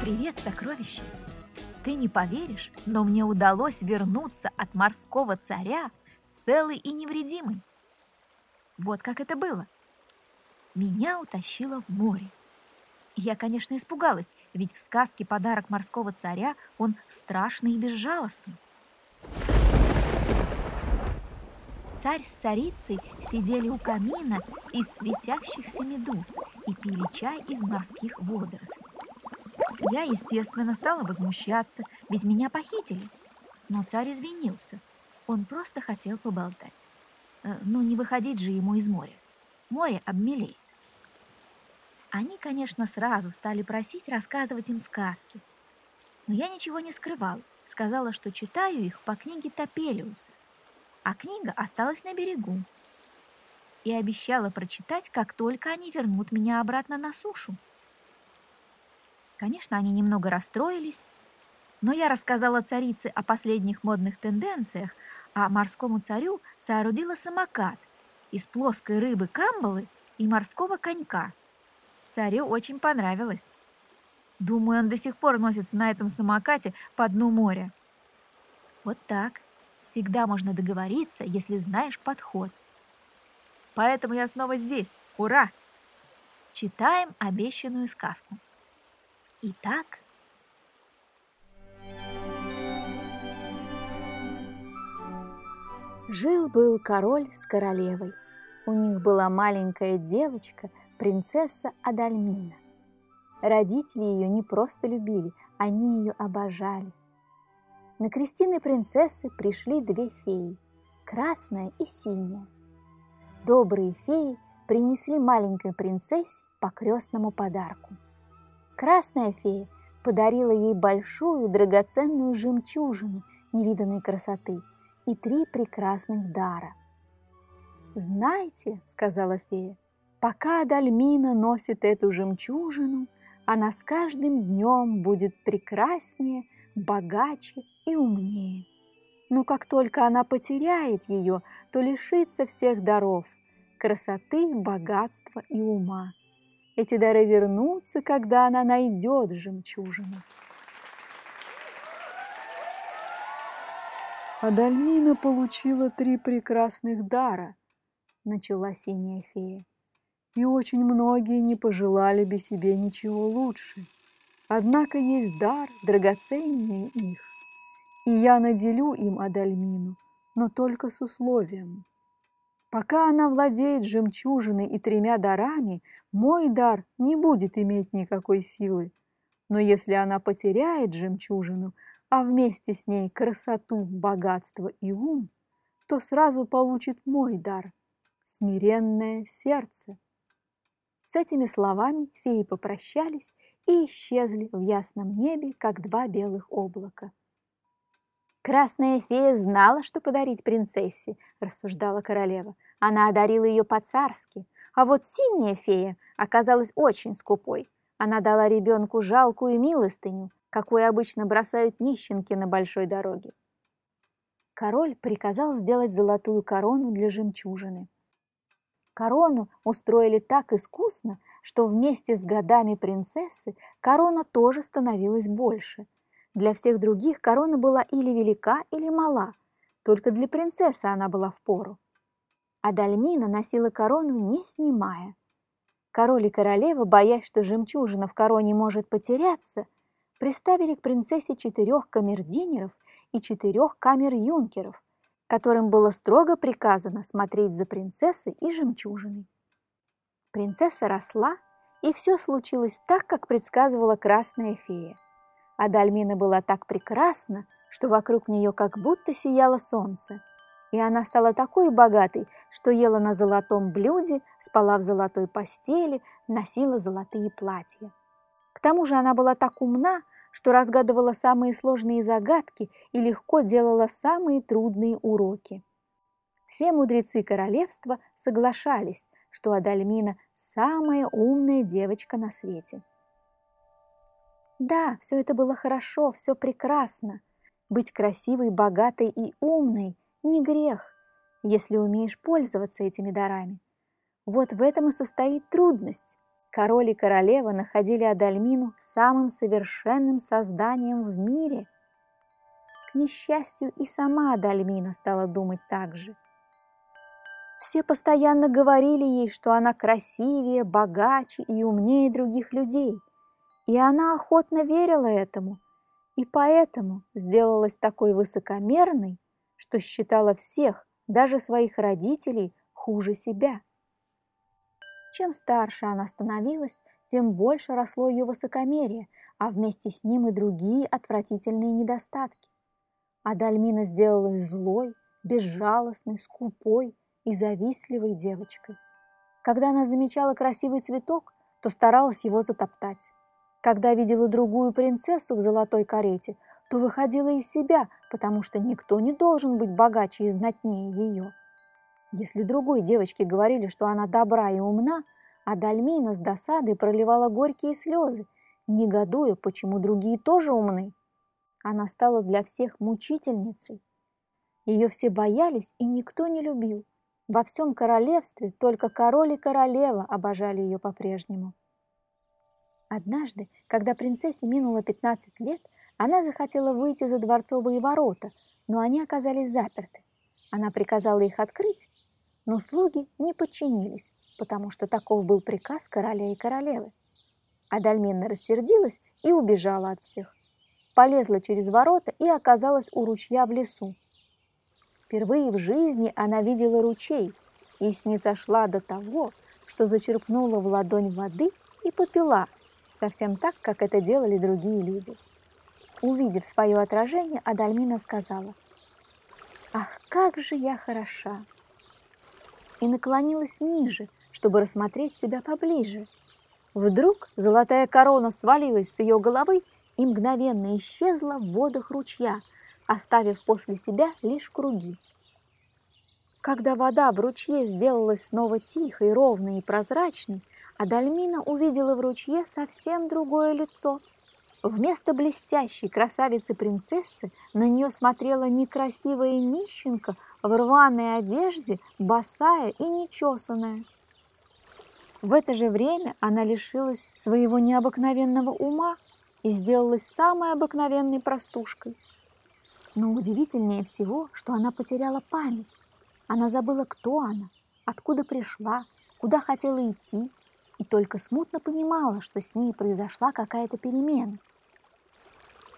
Привет, сокровище! Ты не поверишь, но мне удалось вернуться от морского царя целый и невредимый. Вот как это было. Меня утащило в море. Я, конечно, испугалась, ведь в сказке «Подарок морского царя» он страшный и безжалостный. Царь с царицей сидели у камина из светящихся медуз и пили чай из морских водорослей. Я, естественно, стала возмущаться, ведь меня похитили. Но царь извинился. Он просто хотел поболтать. Ну, не выходить же ему из моря. Море обмелеет. Они, конечно, сразу стали просить рассказывать им сказки. Но я ничего не скрывала. Сказала, что читаю их по книге Топелиуса. А книга осталась на берегу. И обещала прочитать, как только они вернут меня обратно на сушу. Конечно, они немного расстроились, но я рассказала царице о последних модных тенденциях, а морскому царю соорудила самокат из плоской рыбы камбалы и морского конька. Царю очень понравилось. Думаю, он до сих пор носится на этом самокате по дну моря. Вот так. Всегда можно договориться, если знаешь подход. Поэтому я снова здесь. Ура! Читаем обещанную сказку. Итак, жил-был король с королевой. У них была маленькая девочка, принцесса Адальмина. Родители ее не просто любили, они ее обожали. На крестины принцессы пришли две феи, красная и синяя. Добрые феи принесли маленькой принцессе по крестному подарку. Красная фея подарила ей большую драгоценную жемчужину невиданной красоты и 3 прекрасных дара. «Знаете, — сказала фея, — пока Адальмина носит эту жемчужину, она с каждым днем будет прекраснее, богаче и умнее. Но как только она потеряет ее, то лишится всех даров – красоты, богатства и ума. Эти дары вернутся, когда она найдет жемчужину». «Адальмина получила 3 прекрасных дара, — начала синяя фея, — и очень многие не пожелали бы себе ничего лучше. Однако есть дар драгоценнее их, и я наделю им Адальмину, но только с условием. Пока она владеет жемчужиной и 3 дарами, мой дар не будет иметь никакой силы. Но если она потеряет жемчужину, а вместе с ней красоту, богатство и ум, то сразу получит мой дар – смиренное сердце». С этими словами феи попрощались и исчезли в ясном небе, как 2 белых облака. «Красная фея знала, что подарить принцессе, — рассуждала королева. Она одарила ее по-царски. А вот синяя фея оказалась очень скупой. Она дала ребенку жалкую милостыню, какую обычно бросают нищенки на большой дороге». Король приказал сделать золотую корону для жемчужины. Корону устроили так искусно, что вместе с годами принцессы корона тоже становилась больше. Для всех других корона была или велика, или мала, только для принцессы она была впору. Адальмина носила корону, не снимая. Король и королева, боясь, что жемчужина в короне может потеряться, приставили к принцессе 4 камердинеров и 4 камер-юнкеров, которым было строго приказано смотреть за принцессой и жемчужиной. Принцесса росла, и все случилось так, как предсказывала красная фея. Адальмина была так прекрасна, что вокруг нее как будто сияло солнце, и она стала такой богатой, что ела на золотом блюде, спала в золотой постели, носила золотые платья. К тому же она была так умна, что разгадывала самые сложные загадки и легко делала самые трудные уроки. Все мудрецы королевства соглашались, что Адальмина – самая умная девочка на свете. Да, все это было хорошо, все прекрасно, Быть красивой, богатой и умной не грех, если умеешь пользоваться этими дарами. Вот в этом и состоит трудность. Король и королева находили Адальмину самым совершенным созданием в мире. К несчастью, и сама Адальмина стала думать так же. Все постоянно говорили ей, что она красивее, богаче и умнее других людей. И она охотно верила этому, и поэтому сделалась такой высокомерной, что считала всех, даже своих родителей, хуже себя. Чем старше она становилась, тем больше росло ее высокомерие, а вместе с ним и другие отвратительные недостатки. Адальмина сделалась злой, безжалостной, скупой и завистливой девочкой. Когда она замечала красивый цветок, то старалась его затоптать. Когда видела другую принцессу в золотой карете, то выходила из себя, потому что никто не должен быть богаче и знатнее ее. Если другой девочке говорили, что она добра и умна, Адальмина с досадой проливала горькие слезы, негодуя, почему другие тоже умны. Она стала для всех мучительницей. Ее все боялись, и никто не любил. Во всем королевстве только король и королева обожали ее по-прежнему. Однажды, когда принцессе минуло 15 лет, она захотела выйти за дворцовые ворота, но они оказались заперты. Она приказала их открыть, но слуги не подчинились, потому что таков был приказ короля и королевы. Адальмина рассердилась и убежала от всех. Полезла через ворота и оказалась у ручья в лесу. Впервые в жизни она видела ручей и снизошла до того, что зачерпнула в ладонь воды и попила, совсем так, как это делали другие люди. Увидев свое отражение, Адальмина сказала: «Ах, как же я хороша!» и наклонилась ниже, чтобы рассмотреть себя поближе. Вдруг золотая корона свалилась с ее головы и мгновенно исчезла в водах ручья, оставив после себя лишь круги. Когда вода в ручье сделалась снова тихой, ровной и прозрачной, Адальмина увидела в ручье совсем другое лицо. Вместо блестящей красавицы-принцессы на нее смотрела некрасивая нищенка в рваной одежде, босая и нечесанная. В это же время она лишилась своего необыкновенного ума и сделалась самой обыкновенной простушкой. Но удивительнее всего, что она потеряла память. Она забыла, кто она, откуда пришла, куда хотела идти, и только смутно понимала, что с ней произошла какая-то перемена.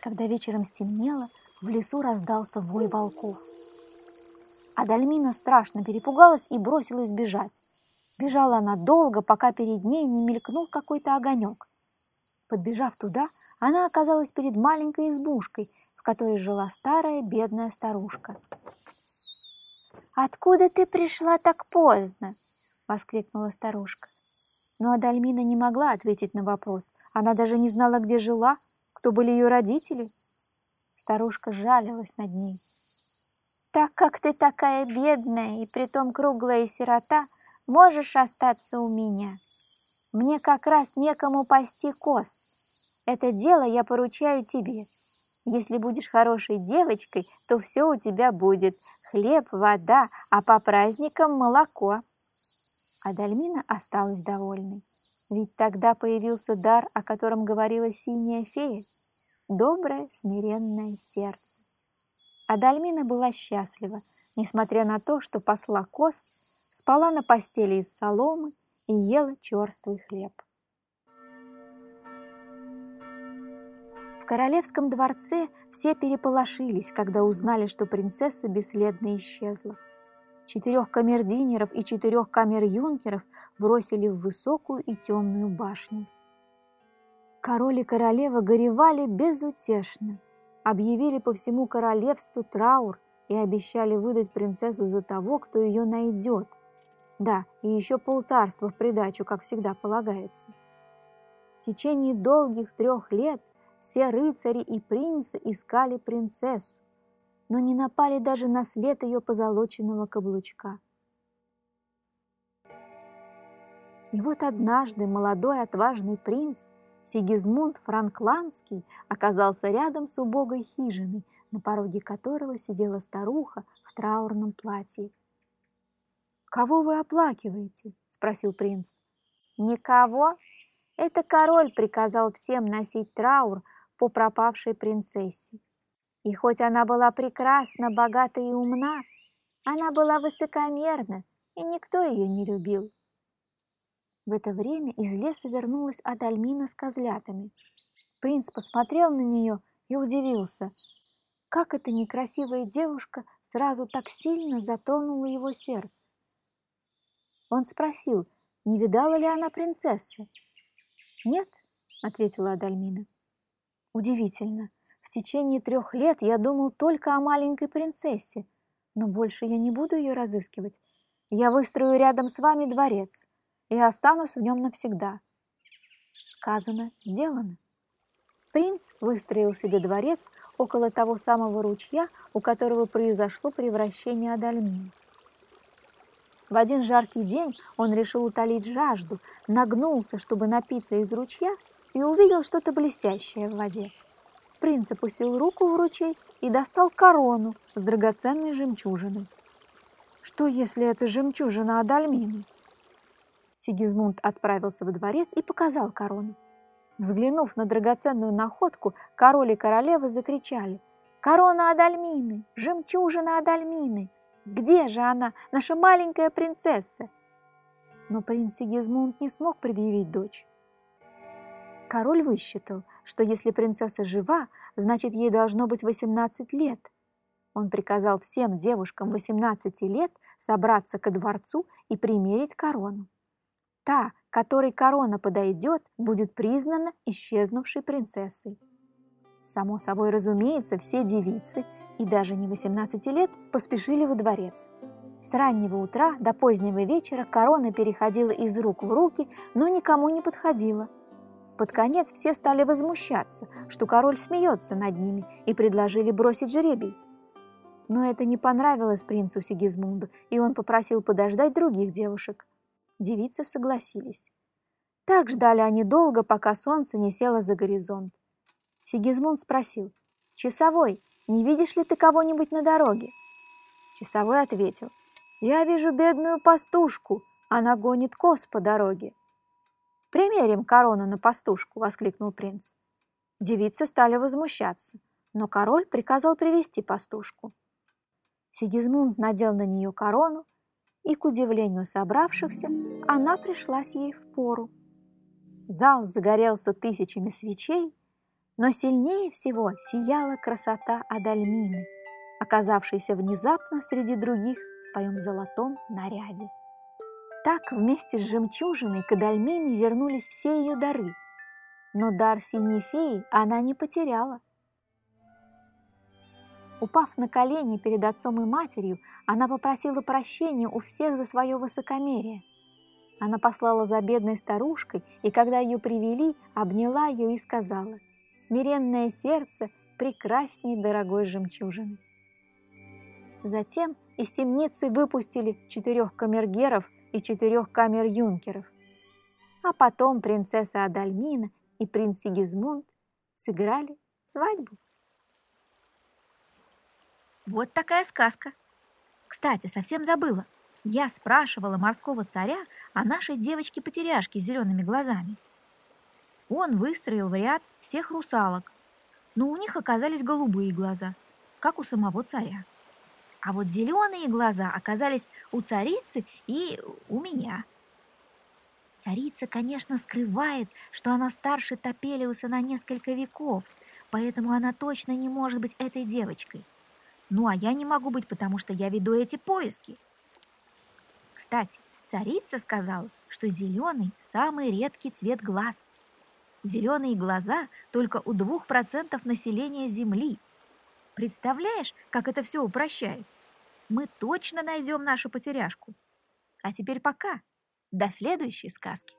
Когда вечером стемнело, в лесу раздался вой волков. Адальмина страшно перепугалась и бросилась бежать. Бежала она долго, пока перед ней не мелькнул какой-то огонек. Подбежав туда, она оказалась перед маленькой избушкой, в которой жила старая бедная старушка. «Откуда ты пришла так поздно?» – воскликнула старушка. Но Адальмина не могла ответить на вопрос. Она даже не знала, где жила, кто были ее родители. Старушка жалилась над ней. «Так как ты такая бедная и притом круглая сирота, можешь остаться у меня. Мне как раз некому пасти коз. Это дело я поручаю тебе. Если будешь хорошей девочкой, то все у тебя будет. Хлеб, вода, а по праздникам молоко». Адальмина осталась довольной, ведь тогда появился дар, о котором говорила синяя фея – доброе, смиренное сердце. Адальмина была счастлива, несмотря на то, что пасла коз, спала на постели из соломы и ела черствый хлеб. В королевском дворце все переполошились, когда узнали, что принцесса бесследно исчезла. 4 камердинеров и 4 камер-юнкеров бросили в высокую и темную башню. Король и королева горевали безутешно, объявили по всему королевству траур и обещали выдать принцессу за того, кто ее найдет. Да, и еще полцарства в придачу, как всегда полагается. В течение долгих 3 лет все рыцари и принцы искали принцессу, но не напали даже на след ее позолоченного каблучка. И вот однажды молодой отважный принц Сигизмунд Франкланский оказался рядом с убогой хижиной, на пороге которого сидела старуха в траурном платье. «Кого вы оплакиваете?» – спросил принц. «Никого. Это король приказал всем носить траур по пропавшей принцессе. И хоть она была прекрасна, богата и умна, она была высокомерна, и никто ее не любил». В это время из леса вернулась Адальмина с козлятами. Принц посмотрел на нее и удивился, как эта некрасивая девушка сразу так сильно затронула его сердце. Он спросил, не видала ли она принцессы. «Нет», — ответила Адальмина. «Удивительно, в течение 3 лет я думал только о маленькой принцессе, но больше я не буду ее разыскивать. Я выстрою рядом с вами дворец и останусь в нем навсегда». Сказано, сделано. Принц выстроил себе дворец около того самого ручья, у которого произошло превращение Адальмины. В один жаркий день он решил утолить жажду, нагнулся, чтобы напиться из ручья, и увидел что-то блестящее в воде. Принц опустил руку в ручей и достал корону с драгоценной жемчужиной. Что, если это жемчужина Адальмины? Сигизмунд отправился во дворец и показал корону. Взглянув на драгоценную находку, король и королева закричали: «Корона Адальмины! Жемчужина Адальмины! Где же она, наша маленькая принцесса?» Но принц Сигизмунд не смог предъявить дочь. Король высчитал, что если принцесса жива, значит, ей должно быть 18 лет. Он приказал всем девушкам 18 лет собраться ко дворцу и примерить корону. Та, которой корона подойдет, будет признана исчезнувшей принцессой. Само собой разумеется, все девицы, и даже не 18 лет, поспешили во дворец. С раннего утра до позднего вечера корона переходила из рук в руки, но никому не подходила. Под конец все стали возмущаться, что король смеется над ними, и предложили бросить жребий. Но это не понравилось принцу Сигизмунду, и он попросил подождать других девушек. Девицы согласились. Так ждали они долго, пока солнце не село за горизонт. Сигизмунд спросил: «Часовой, не видишь ли ты кого-нибудь на дороге?» Часовой ответил: «Я вижу бедную пастушку, она гонит коз по дороге». «Примерим корону на пастушку!» – воскликнул принц. Девицы стали возмущаться, но король приказал привести пастушку. Сигизмунд надел на нее корону, и, к удивлению собравшихся, она пришлась ей впору. Зал загорелся тысячами свечей, но сильнее всего сияла красота Адальмины, оказавшейся внезапно среди других в своем золотом наряде. Так вместе с жемчужиной к Адальмине вернулись все ее дары, но дар синей феи она не потеряла. Упав на колени перед отцом и матерью, она попросила прощения у всех за свое высокомерие. Она послала за бедной старушкой, и когда ее привели, обняла ее и сказала: «Смиренное сердце прекрасней дорогой жемчужины». Затем из темницы выпустили 4 камергеров и 4 камер-юнкеров. А потом принцесса Адальмина и принц Сигизмунд сыграли свадьбу. Вот такая сказка. Кстати, совсем забыла. Я спрашивала морского царя о нашей девочке-потеряшке с зелеными глазами. Он выстроил в ряд всех русалок, но у них оказались голубые глаза, как у самого царя. А вот зеленые глаза оказались у царицы и у меня. Царица, конечно, скрывает, что она старше Топелиуса на несколько веков, поэтому она точно не может быть этой девочкой. Ну а я не могу быть, потому что я веду эти поиски. Кстати, царица сказала, что зеленый – самый редкий цвет глаз. Зеленые глаза только у 2% населения Земли. Представляешь, как это все упрощает? Мы точно найдем нашу потеряшку. А теперь пока. До следующей сказки.